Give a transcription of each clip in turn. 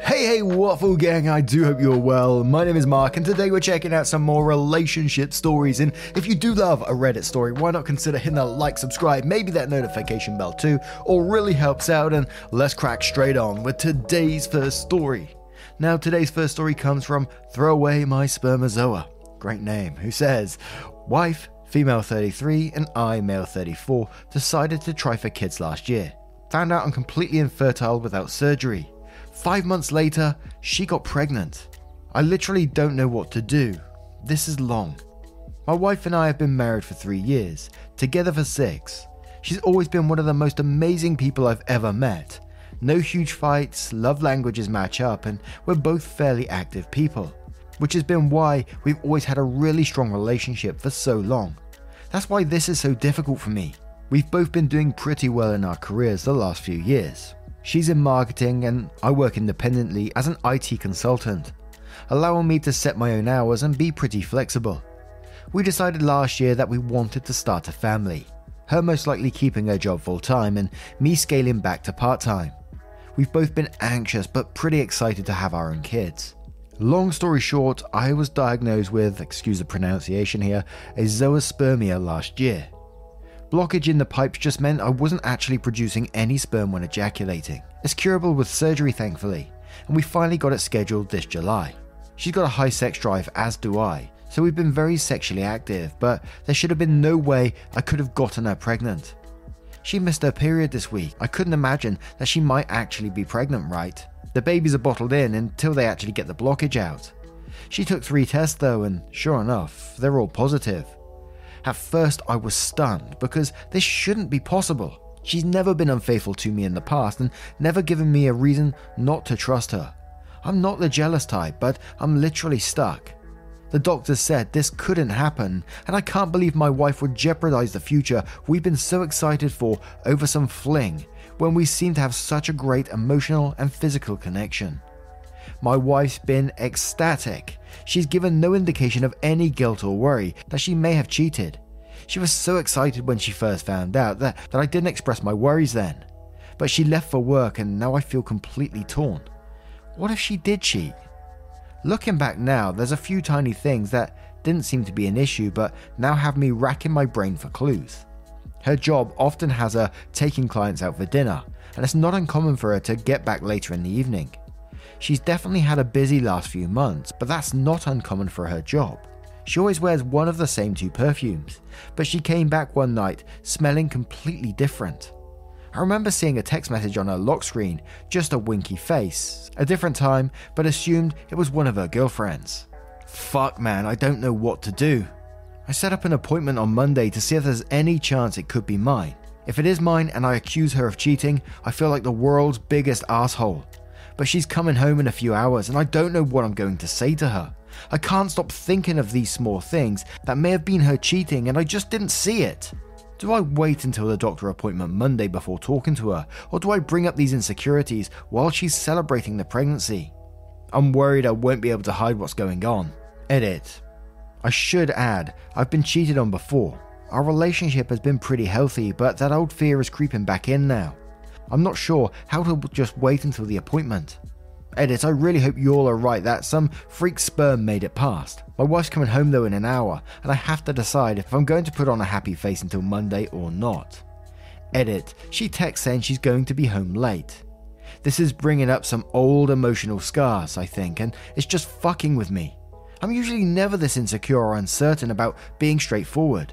Hey, Waffle Gang, I do hope you're well. My name is Mark, and today we're checking out some more relationship stories. And if you do love a Reddit story, why not consider hitting that like, subscribe, maybe that notification bell too, all really helps out. And let's crack straight on with today's first story. Now, today's first story comes from Throw Away My Spermazoa, great name, who says, wife, female 33, and I, male 34, decided to try for kids last year. Found out I'm completely infertile without surgery. 5 months later, she got pregnant. I literally don't know what to do. This is long. My wife and I have been married for 3 years, together for 6. She's always been one of the most amazing people I've ever met. No huge fights, love languages match up, and we're both fairly active people, which has been why we've always had a really strong relationship for so long. That's why this is so difficult for me. We've both been doing pretty well in our careers the last few years. She's in marketing and I work independently as an IT consultant, allowing me to set my own hours and be pretty flexible. We decided last year that we wanted to start a family, her most likely keeping her job full time and me scaling back to part time. We've both been anxious but pretty excited to have our own kids. Long story short, I was diagnosed with, excuse the pronunciation here, azoospermia last year. Blockage in the pipes just meant I wasn't actually producing any sperm when ejaculating. It's curable with surgery, thankfully, and we finally got it scheduled this July. She's got a high sex drive, as do I, so we've been very sexually active, but there should have been no way I could have gotten her pregnant. She missed her period this week. I couldn't imagine that she might actually be pregnant, right? The babies are bottled in until they actually get the blockage out. She took 3 tests though, and sure enough, they're all positive. At first, I was stunned because this shouldn't be possible. She's never been unfaithful to me in the past and never given me a reason not to trust her. I'm not the jealous type, but I'm literally stuck. The doctor said this couldn't happen, and I can't believe my wife would jeopardize the future we've been so excited for over some fling when we seem to have such a great emotional and physical connection. My wife's been ecstatic. She's given no indication of any guilt or worry that she may have cheated. She was so excited when she first found out that I didn't express my worries then. But she left for work and now I feel completely torn. What if she did cheat? Looking back now, there's a few tiny things that didn't seem to be an issue but now have me racking my brain for clues. Her job often has her taking clients out for dinner, and it's not uncommon for her to get back later in the evening. She's definitely had a busy last few months, but that's not uncommon for her job. She always wears one of the same 2 perfumes, but she came back one night smelling completely different. I remember seeing a text message on her lock screen, just a winky face, a different time, but assumed it was one of her girlfriends. Fuck man, I don't know what to do. I set up an appointment on Monday to see if there's any chance it could be mine. If it is mine and I accuse her of cheating, I feel like the world's biggest asshole. But she's coming home in a few hours and I don't know what I'm going to say to her. I can't stop thinking of these small things that may have been her cheating and I just didn't see it. Do I wait until the doctor appointment Monday before talking to her, or do I bring up these insecurities while she's celebrating the pregnancy? I'm worried I won't be able to hide what's going on. Edit. I should add, I've been cheated on before. Our relationship has been pretty healthy, but that old fear is creeping back in now. I'm not sure how to just wait until the appointment. Edit, I really hope you all are right that some freak sperm made it past. My wife's coming home though in an hour, and I have to decide if I'm going to put on a happy face until Monday or not. Edit, she texts saying she's going to be home late. This is bringing up some old emotional scars, I think, and it's just fucking with me. I'm usually never this insecure or uncertain about being straightforward.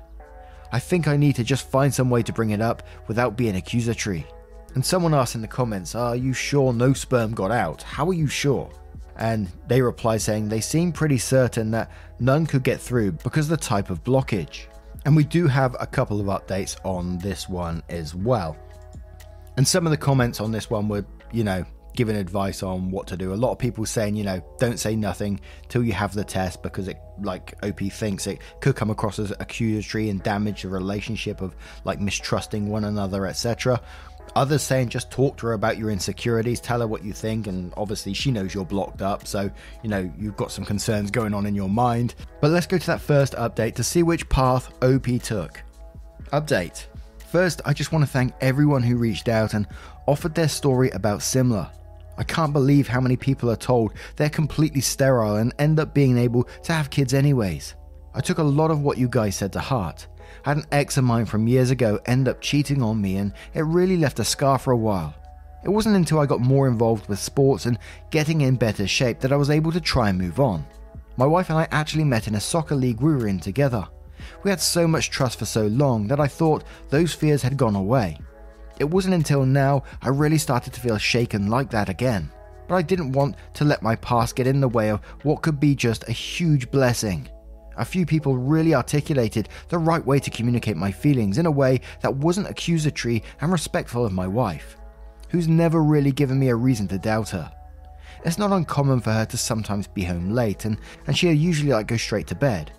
I think I need to just find some way to bring it up without being accusatory. And someone asked in the comments, are you sure no sperm got out? How are you sure? And they replied saying they seem pretty certain that none could get through because of the type of blockage. And we do have a couple of updates on this one as well. And some of the comments on this one were, you know, giving advice on what to do. A lot of people saying, you know, don't say nothing till you have the test, because it, like OP thinks, it could come across as accusatory and damage the relationship of like mistrusting one another, etc. Others saying just talk to her about your insecurities, tell her what you think, and obviously she knows you're blocked up, so you know you've got some concerns going on in your mind. But let's go to that first update to see which path OP took. Update. First, I just want to thank everyone who reached out and offered their story about Simla. I can't believe how many people are told they're completely sterile and end up being able to have kids anyways. I took a lot of what you guys said to heart. I had an ex of mine from years ago end up cheating on me, and it really left a scar for a while. It wasn't until I got more involved with sports and getting in better shape that I was able to try and move on. My wife and I actually met in a soccer league we were in together. We had so much trust for so long that I thought those fears had gone away. It wasn't until now I really started to feel shaken like that again. But I didn't want to let my past get in the way of what could be just a huge blessing. A few people really articulated the right way to communicate my feelings in a way that wasn't accusatory and respectful of my wife, who's never really given me a reason to doubt her. It's not uncommon for her to sometimes be home late, and she'll usually go straight to bed.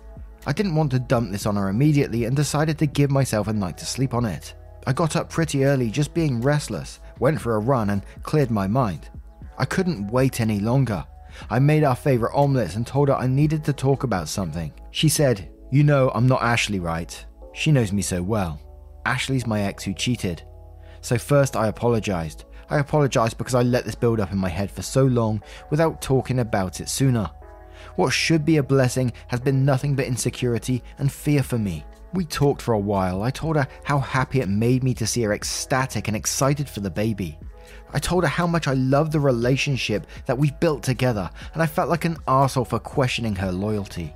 I didn't want to dump this on her immediately and decided to give myself a night to sleep on it. I got up pretty early, just being restless, went for a run and cleared my mind. I couldn't wait any longer. I made our favourite omelettes and told her I needed to talk about something. She said, "You know I'm not Ashley, right? She knows me so well. Ashley's my ex who cheated. So first I apologised. I apologised because I let this build up in my head for so long without talking about it sooner. What should be a blessing has been nothing but insecurity and fear for me. We talked for a while. I told her how happy it made me to see her ecstatic and excited for the baby. I told her how much I loved the relationship that we've built together, and I felt like an arsehole for questioning her loyalty.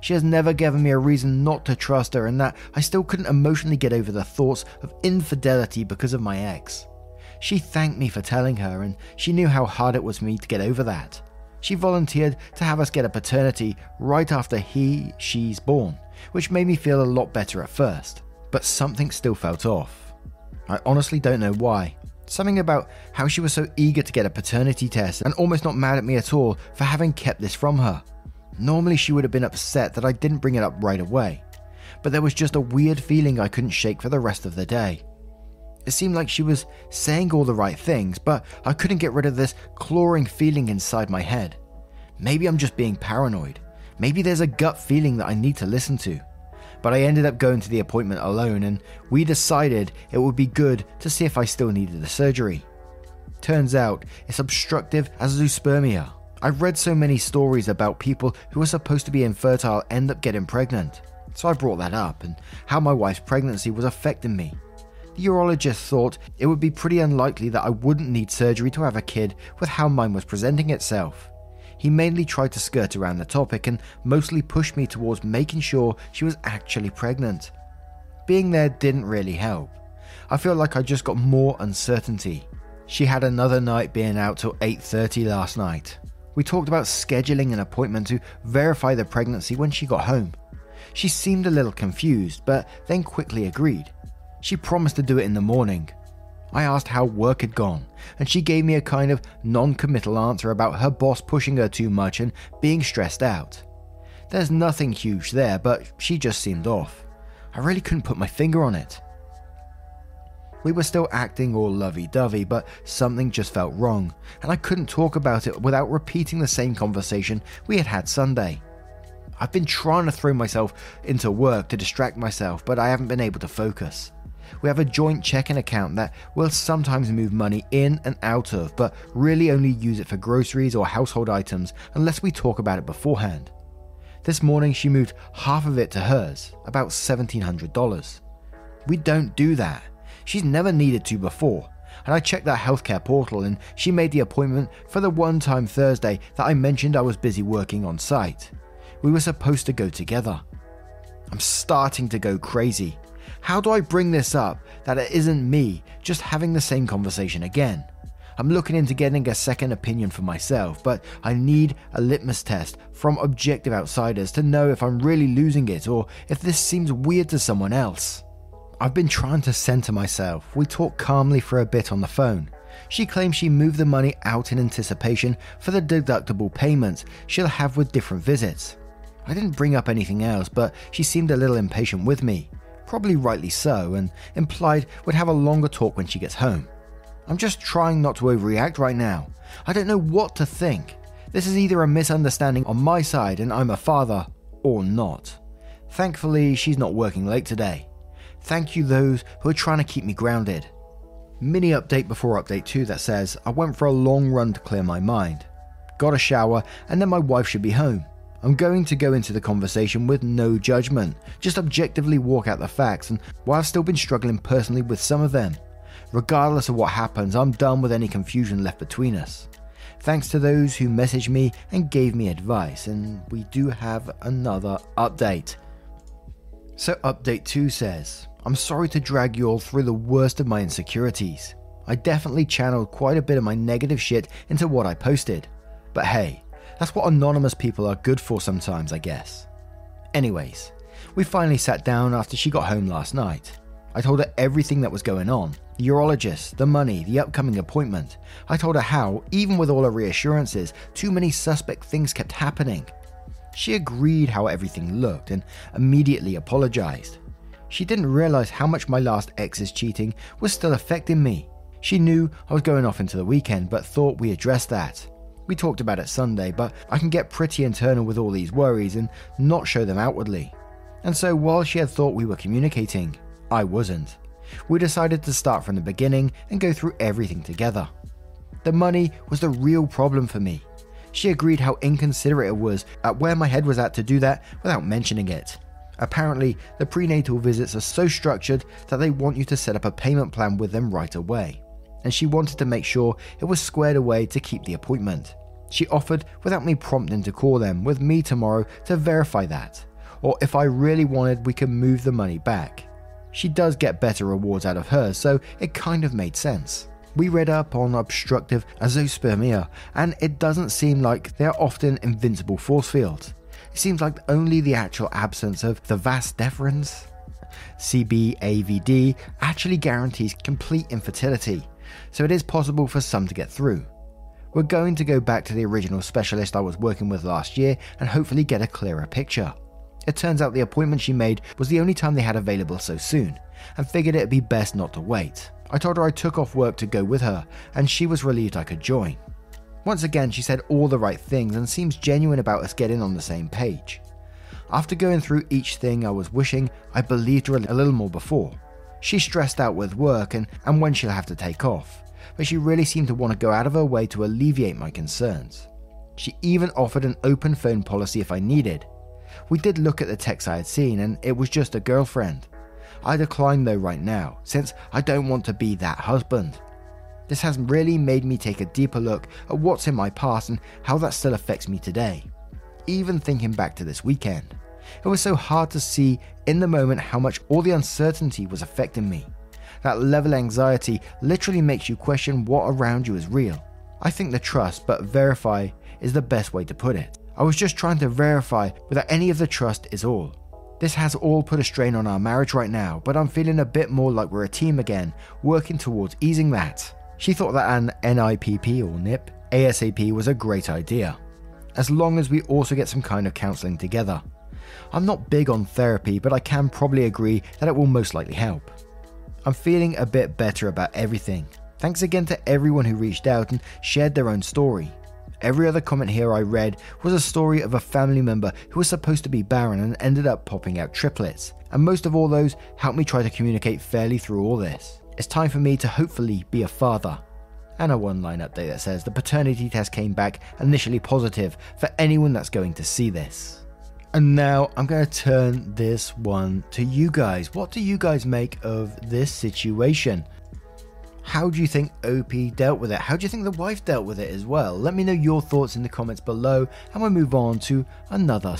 She has never given me a reason not to trust her, and that I still couldn't emotionally get over the thoughts of infidelity because of my ex. She thanked me for telling her, and she knew how hard it was for me to get over that. She volunteered to have us get a paternity right after she's born, which made me feel a lot better at first. But something still felt off. I honestly don't know why. Something about how she was so eager to get a paternity test and almost not mad at me at all for having kept this from her. Normally she would have been upset that I didn't bring it up right away, but there was just a weird feeling I couldn't shake for the rest of the day. It seemed like she was saying all the right things, but I couldn't get rid of this clawing feeling inside my head. Maybe I'm just being paranoid. Maybe there's a gut feeling that I need to listen to. But I ended up going to the appointment alone, and we decided it would be good to see if I still needed the surgery. Turns out it's obstructive azoospermia. I've read so many stories about people who are supposed to be infertile end up getting pregnant, so I brought that up and how my wife's pregnancy was affecting me. The urologist thought it would be pretty unlikely that I wouldn't need surgery to have a kid with how mine was presenting itself. He mainly tried to skirt around the topic and mostly pushed me towards making sure she was actually pregnant. Being there didn't really help. I feel like I just got more uncertainty. She had another night being out till 8:30 last night. We talked about scheduling an appointment to verify the pregnancy when she got home. She seemed a little confused, but then quickly agreed. She promised to do it in the morning. I asked how work had gone, and she gave me a kind of non-committal answer about her boss pushing her too much and being stressed out. There's nothing huge there, but she just seemed off. I really couldn't put my finger on it. We were still acting all lovey-dovey, but something just felt wrong, and I couldn't talk about it without repeating the same conversation we had had Sunday. I've been trying to throw myself into work to distract myself, but I haven't been able to focus. We have a joint checking account that we'll sometimes move money in and out of, but really only use it for groceries or household items unless we talk about it beforehand. This morning she moved half of it to hers, about $1,700. We don't do that. She's never needed to before, and I checked that healthcare portal and she made the appointment for the one-time Thursday that I mentioned I was busy working on site. We were supposed to go together. I'm starting to go crazy. How do I bring this up that it isn't me just having the same conversation again? I'm looking into getting a second opinion for myself, but I need a litmus test from objective outsiders to know if I'm really losing it or if this seems weird to someone else. I've been trying to center myself. We talk calmly for a bit on the phone. She claims she moved the money out in anticipation for the deductible payments she'll have with different visits. I didn't bring up anything else, but she seemed a little impatient with me, probably rightly so, and implied we'd have a longer talk when she gets home. I'm just trying not to overreact right now. I don't know what to think. This is either a misunderstanding on my side and I'm a father, or not. Thankfully, she's not working late today. Thank you those who are trying to keep me grounded. Mini update before update 2 that says, I went for a long run to clear my mind. Got a shower and then my wife should be home. I'm going to go into the conversation with no judgment, just objectively walk out the facts and while I've still been struggling personally with some of them. Regardless of what happens, I'm done with any confusion left between us. Thanks to those who messaged me and gave me advice, and we do have another update. So update 2 says, I'm sorry to drag you all through the worst of my insecurities. I definitely channeled quite a bit of my negative shit into what I posted. But hey, that's what anonymous people are good for sometimes, I guess. Anyways, we finally sat down after she got home last night. I told her everything that was going on. The urologist, the money, the upcoming appointment. I told her how, even with all her reassurances, too many suspect things kept happening. She agreed how everything looked and immediately apologized. She didn't realize how much my last ex's cheating was still affecting me. She knew I was going off into the weekend but thought we addressed that. We talked about it Sunday, but I can get pretty internal with all these worries and not show them outwardly. And so while she had thought we were communicating, I wasn't. We decided to start from the beginning and go through everything together. The money was the real problem for me. She agreed how inconsiderate it was at where my head was at to do that without mentioning it. Apparently, the prenatal visits are so structured that they want you to set up a payment plan with them right away. And she wanted to make sure it was squared away to keep the appointment. She offered without me prompting to call them with me tomorrow to verify that, or if I really wanted we could move the money back. She does get better rewards out of hers, so it kind of made sense. We read up on obstructive azoospermia, and it doesn't seem like they're often invincible force fields. It seems like only the actual absence of the vas deferens, CBAVD, actually guarantees complete infertility, so it is possible for some to get through. We're going to go back to the original specialist I was working with last year and hopefully get a clearer picture. It turns out the appointment she made was the only time they had available so soon, and figured it'd be best not to wait. I told her I took off work to go with her, and she was relieved I could join. Once again, she said all the right things and seems genuine about us getting on the same page. After going through each thing I was wishing, I believed her a little more before. She's stressed out with work and when she'll have to take off, but she really seemed to want to go out of her way to alleviate my concerns. She even offered an open phone policy if I needed. We did look at the texts I had seen and it was just a girlfriend. I declined though right now, since I don't want to be that husband. This has really made me take a deeper look at what's in my past and how that still affects me today. Even thinking back to this weekend, it was so hard to see in the moment how much all the uncertainty was affecting me. That level of anxiety literally makes you question what around you is real. I think the trust but verify is the best way to put it. I was just trying to verify whether any of the trust is all. This has all put a strain on our marriage right now, but I'm feeling a bit more like we're a team again, working towards easing that. She thought that an NIPP or NIPP ASAP was a great idea, as long as we also get some kind of counselling together. I'm not big on therapy, but I can probably agree that it will most likely help. I'm feeling a bit better about everything. Thanks again to everyone who reached out and shared their own story. Every other comment here I read was a story of a family member who was supposed to be barren and ended up popping out triplets, and most of all those helped me try to communicate fairly through all this. It's time for me to hopefully be a father. And a one-line update that says the paternity test came back initially positive for anyone that's going to see this. And now I'm going to turn this one to you guys. What do you guys make of this situation? How do you think OP dealt with it? How do you think the wife dealt with it as well? Let me know your thoughts in the comments below and we'll move on to another.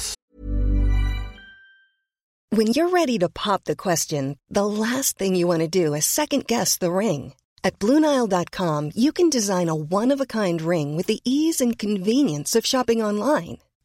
When you're ready to pop the question, the last thing you want to do is second guess the ring. At BlueNile.com, you can design a one-of-a-kind ring with the ease and convenience of shopping online.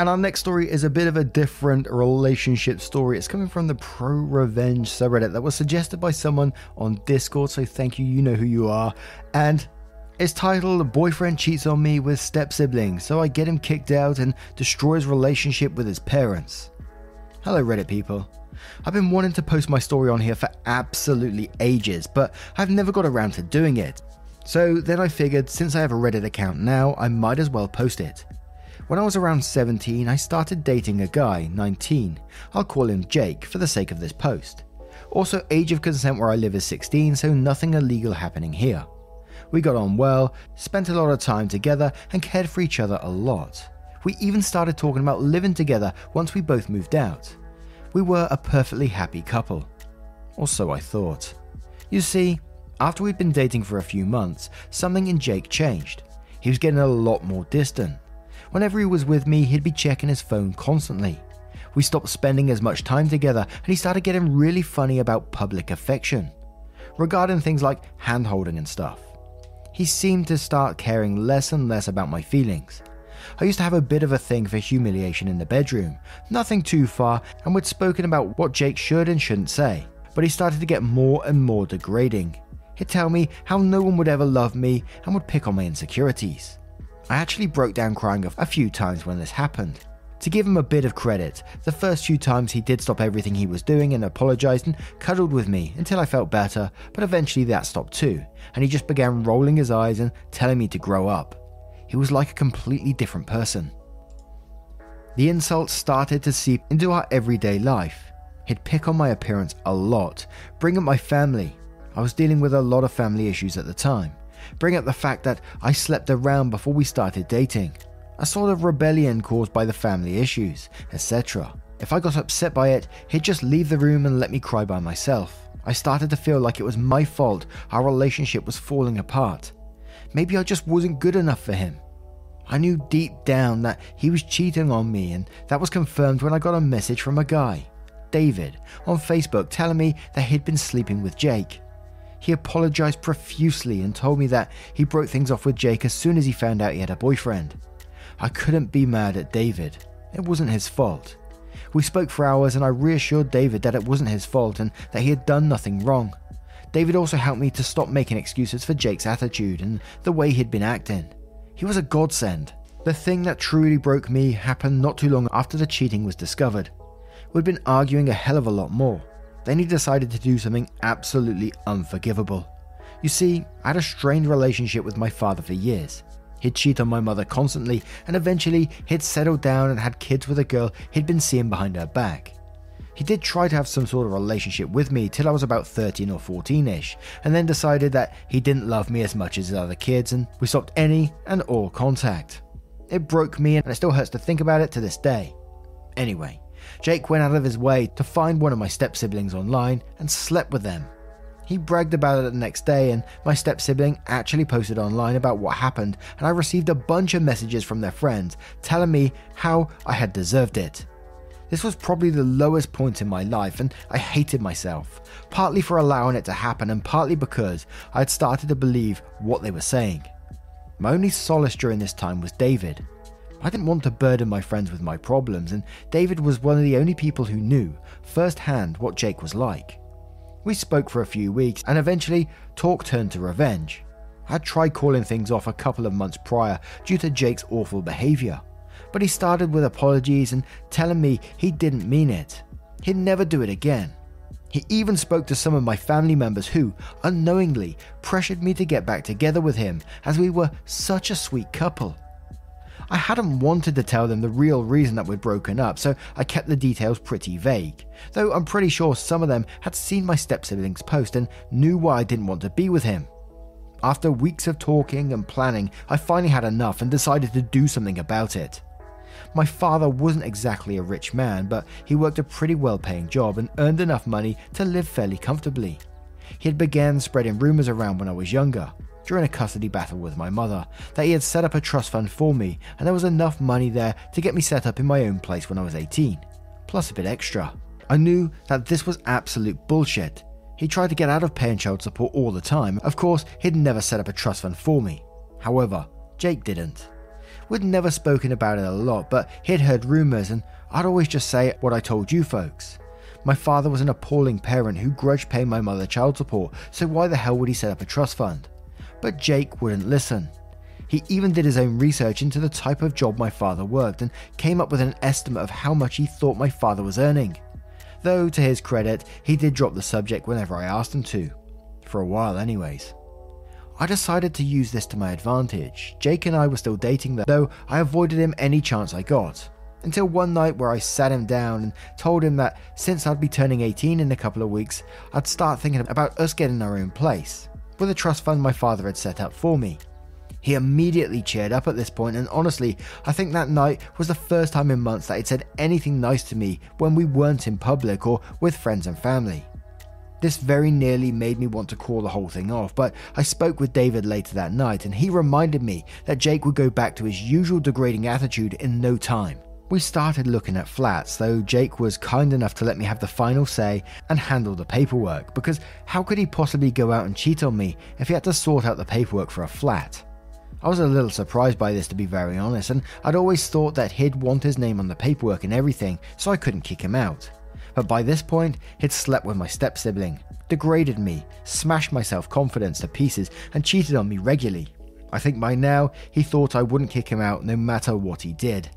And our next story is a bit of a different relationship story. It's coming from the Pro Revenge subreddit that was suggested by someone on Discord. So thank you. You know who you are. And it's titled Boyfriend Cheats on Me with Step Sibling, So I Get Him Kicked Out and Destroy His Relationship with His Parents. Hello, Reddit people. I've been wanting to post my story on here for absolutely ages, but I've never got around to doing it. So then I figured since I have a Reddit account now, I might as well post it. When I was around 17, I started dating a guy, 19. I'll call him Jake for the sake of this post. Also, age of consent where I live is 16, so nothing illegal happening here. We got on well, spent a lot of time together, and cared for each other a lot. We even started talking about living together once we both moved out. We were a perfectly happy couple. Or so I thought. You see, after we'd been dating for a few months, something in Jake changed. He was getting a lot more distant. Whenever he was with me, he'd be checking his phone constantly. We stopped spending as much time together, and he started getting really funny about public affection, regarding things like hand-holding and stuff. He seemed to start caring less and less about my feelings. I used to have a bit of a thing for humiliation in the bedroom, nothing too far, and we'd spoken about what Jake should and shouldn't say, but he started to get more and more degrading. He'd tell me how no one would ever love me and would pick on my insecurities. I actually broke down crying a few times when this happened. To give him a bit of credit, the first few times he did stop everything he was doing and apologized and cuddled with me until I felt better, but eventually that stopped too, and he just began rolling his eyes and telling me to grow up. He was like a completely different person. The insults started to seep into our everyday life. He'd pick on my appearance a lot, bring up my family. I was dealing with a lot of family issues at the time. Bring up the fact that I slept around before we started dating, a sort of rebellion caused by the family issues, etc. If I got upset by it, he'd just leave the room and let me cry by myself. I started to feel like it was my fault our relationship was falling apart. Maybe I just wasn't good enough for him. I knew deep down that he was cheating on me, and that was confirmed when I got a message from a guy, David, on Facebook telling me that he'd been sleeping with Jake. He apologized profusely and told me that he broke things off with Jake as soon as he found out he had a boyfriend. I couldn't be mad at David. It wasn't his fault. We spoke for hours and I reassured David that it wasn't his fault and that he had done nothing wrong. David also helped me to stop making excuses for Jake's attitude and the way he'd been acting. He was a godsend. The thing that truly broke me happened not too long after the cheating was discovered. We'd been arguing a hell of a lot more. Then he decided to do something absolutely unforgivable. You see, I had a strained relationship with my father for years. He'd cheat on my mother constantly, and eventually he'd settled down and had kids with a girl he'd been seeing behind her back. He did try to have some sort of relationship with me till I was about 13 or 14-ish, and then decided that he didn't love me as much as his other kids, and we stopped any and all contact. It broke me, and it still hurts to think about it to this day. Anyway. Jake went out of his way to find one of my step-siblings online and slept with them. He bragged about it the next day, and my step-sibling actually posted online about what happened, and I received a bunch of messages from their friends telling me how I had deserved it. This was probably the lowest point in my life, and I hated myself, partly for allowing it to happen and partly because I had started to believe what they were saying. My only solace during this time was David. I didn't want to burden my friends with my problems, and David was one of the only people who knew firsthand what Jake was like. We spoke for a few weeks, and eventually talk turned to revenge. I tried calling things off a couple of months prior due to Jake's awful behaviour, but he started with apologies and telling me he didn't mean it. He'd never do it again. He even spoke to some of my family members who, unknowingly, pressured me to get back together with him as we were such a sweet couple. I hadn't wanted to tell them the real reason that we'd broken up, so I kept the details pretty vague, though I'm pretty sure some of them had seen my step-siblings post and knew why I didn't want to be with him. After weeks of talking and planning, I finally had enough and decided to do something about it. My father wasn't exactly a rich man, but he worked a pretty well-paying job and earned enough money to live fairly comfortably. He had began spreading rumours around when I was younger, during a custody battle with my mother, that he had set up a trust fund for me and there was enough money there to get me set up in my own place when I was 18, plus a bit extra. I knew that this was absolute bullshit. He tried to get out of paying child support all the time. Of course, he'd never set up a trust fund for me. However, Jake didn't. We'd never spoken about it a lot, but he'd heard rumours and I'd always just say what I told you folks. My father was an appalling parent who grudged paying my mother child support, so why the hell would he set up a trust fund? But Jake wouldn't listen. He even did his own research into the type of job my father worked and came up with an estimate of how much he thought my father was earning. Though, to his credit, he did drop the subject whenever I asked him to. For a while anyways. I decided to use this to my advantage. Jake and I were still dating though I avoided him any chance I got. Until one night where I sat him down and told him that since I'd be turning 18 in a couple of weeks, I'd start thinking about us getting our own place, with a trust fund my father had set up for me. He immediately cheered up at this point, and honestly, I think that night was the first time in months that he'd said anything nice to me when we weren't in public or with friends and family. This very nearly made me want to call the whole thing off, but I spoke with David later that night and he reminded me that Jake would go back to his usual degrading attitude in no time. We started looking at flats, though Jake was kind enough to let me have the final say and handle the paperwork, because how could he possibly go out and cheat on me if he had to sort out the paperwork for a flat? I was a little surprised by this, to be very honest, and I'd always thought that he'd want his name on the paperwork and everything, so I couldn't kick him out. But by this point, he'd slept with my step-sibling, degraded me, smashed my self-confidence to pieces, and cheated on me regularly. I think by now, he thought I wouldn't kick him out no matter what he did.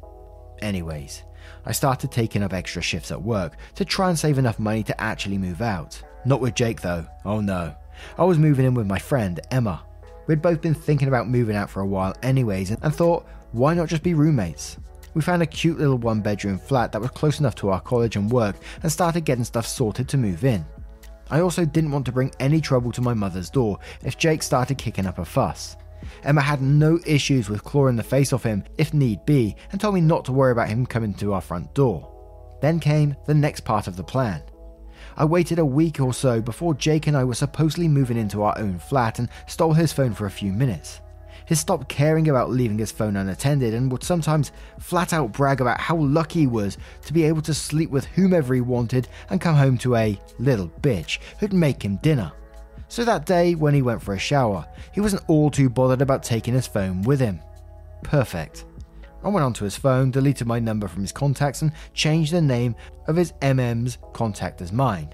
Anyways, I started taking up extra shifts at work to try and save enough money to actually move out. Not with Jake though, oh no. I was moving in with my friend, Emma. We'd both been thinking about moving out for a while anyways and thought, why not just be roommates? We found a cute little one-bedroom flat that was close enough to our college and work and started getting stuff sorted to move in. I also didn't want to bring any trouble to my mother's door if Jake started kicking up a fuss. Emma had no issues with clawing the face off him if need be and told me not to worry about him coming to our front door. Then came the next part of the plan. I waited a week or so before Jake and I were supposedly moving into our own flat and stole his phone for a few minutes. He stopped caring about leaving his phone unattended and would sometimes flat out brag about how lucky he was to be able to sleep with whomever he wanted and come home to a little bitch who'd make him dinner. So that day when he went for a shower, he wasn't all too bothered about taking his phone with him. Perfect. I went onto his phone, deleted my number from his contacts and changed the name of his MM's contact as mine.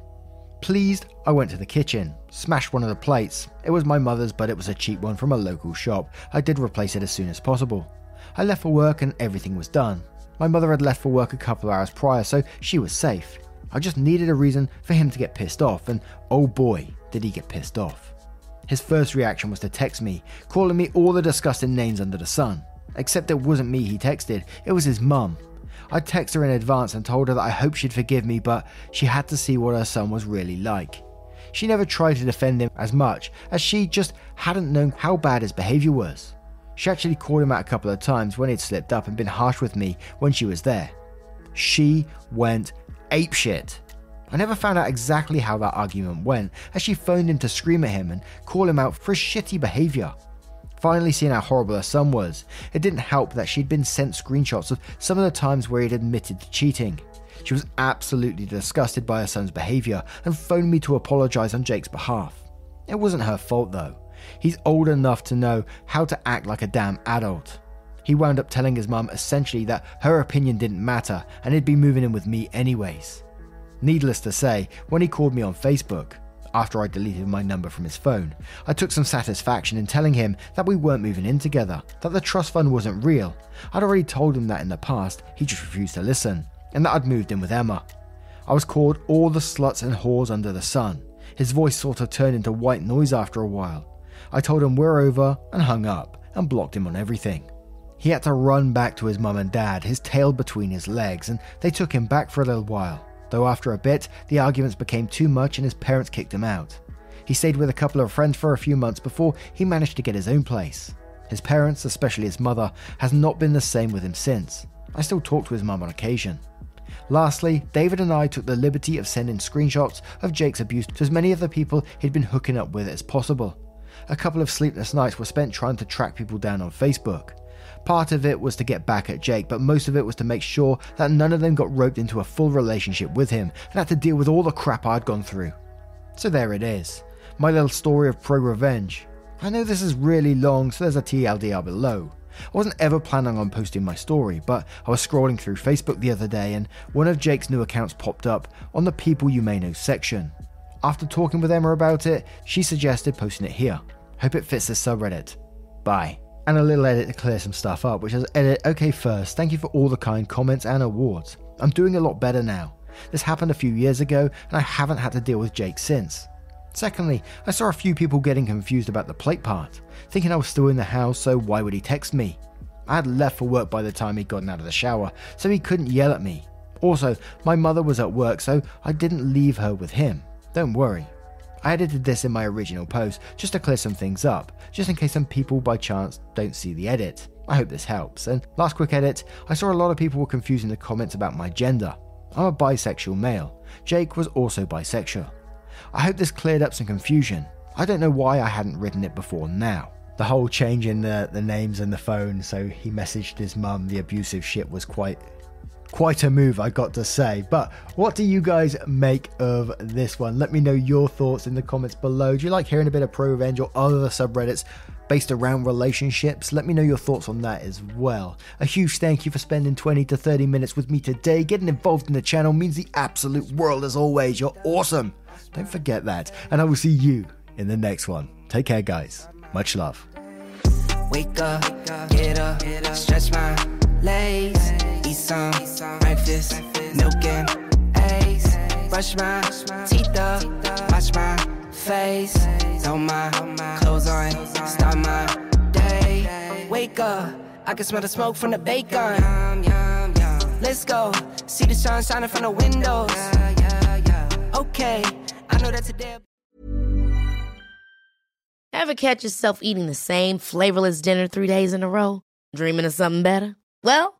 Pleased, I went to the kitchen, smashed one of the plates. It was my mother's, but it was a cheap one from a local shop. I did replace it as soon as possible. I left for work and everything was done. My mother had left for work a couple of hours prior, so she was safe. I just needed a reason for him to get pissed off, and oh boy, did he get pissed off. His first reaction was to text me, calling me all the disgusting names under the sun. Except it wasn't me he texted, it was his mum. I texted her in advance and told her that I hoped she'd forgive me, but she had to see what her son was really like. She never tried to defend him as much, as she just hadn't known how bad his behaviour was. She actually called him out a couple of times when he'd slipped up and been harsh with me when she was there. She went apeshit. I never found out exactly how that argument went, as she phoned in to scream at him and call him out for his shitty behaviour. Finally seeing how horrible her son was, it didn't help that she'd been sent screenshots of some of the times where he'd admitted to cheating. She was absolutely disgusted by her son's behaviour and phoned me to apologise on Jake's behalf. It wasn't her fault though. He's old enough to know how to act like a damn adult. He wound up telling his mum essentially that her opinion didn't matter and he'd be moving in with me anyways. Needless to say, when he called me on Facebook, after I deleted my number from his phone. I took some satisfaction in telling him that we weren't moving in together, that the trust fund wasn't real. I'd already told him that in the past, he just refused to listen, and that I'd moved in with Emma. I was called all the sluts and whores under the sun. His voice sort of turned into white noise after a while. I told him we're over and hung up and blocked him on everything. He had to run back to his mum and dad, his tail between his legs, and they took him back for a little while, though after a bit, the arguments became too much and his parents kicked him out. He stayed with a couple of friends for a few months before he managed to get his own place. His parents, especially his mother, has not been the same with him since. I still talk to his mum on occasion. Lastly, David and I took the liberty of sending screenshots of Jake's abuse to as many of the people he'd been hooking up with as possible. A couple of sleepless nights were spent trying to track people down on Facebook. Part of it was to get back at Jake, but most of it was to make sure that none of them got roped into a full relationship with him and had to deal with all the crap I'd gone through. So there it is, my little story of pro-revenge. I know this is really long, so there's a TLDR below. I wasn't ever planning on posting my story, but I was scrolling through Facebook the other day and one of Jake's new accounts popped up on the People You May Know section. After talking with Emma about it, she suggested posting it here. Hope it fits this subreddit. Bye. And a little edit to clear some stuff up, which is edit okay first, thank you for all the kind comments and awards. I'm doing a lot better now. This happened a few years ago and I haven't had to deal with Jake since. Secondly, I saw a few people getting confused about the plate part, thinking I was still in the house, so why would he text me? I had left for work by the time he'd gotten out of the shower, so he couldn't yell at me. Also, my mother was at work, so I didn't leave her with him. Don't worry. I edited this in my original post just to clear some things up, just in case some people by chance don't see the edit. I hope this helps. And last quick edit, I saw a lot of people were confusing the comments about my gender. I'm a bisexual male. Jake was also bisexual. I hope this cleared up some confusion. I don't know why I hadn't written it before now. The whole change in the names and the phone, so he messaged his mum, the abusive shit was quite a move, I got to say. But what do you guys make of this one? Let me know your thoughts in the comments below. Do you like hearing a bit of pro revenge or other subreddits based around relationships? Let me know your thoughts on that as well. A huge thank you for spending 20 to 30 minutes with me today. Getting involved in the channel means the absolute world as always. You're awesome. Don't forget that. And I will see you in the next one. Take care, guys. Much love. Wake up, get up, stretch my legs. Eat some breakfast, milk and eggs. Brush my teeth up, wash my face. Throw my clothes on, start my day. Wake up, I can smell the smoke from the bacon. Let's go, see the sun shining from the windows. Okay, I know that today. Ever catch yourself eating the same flavorless dinner 3 days in a row? Dreaming of something better? Well,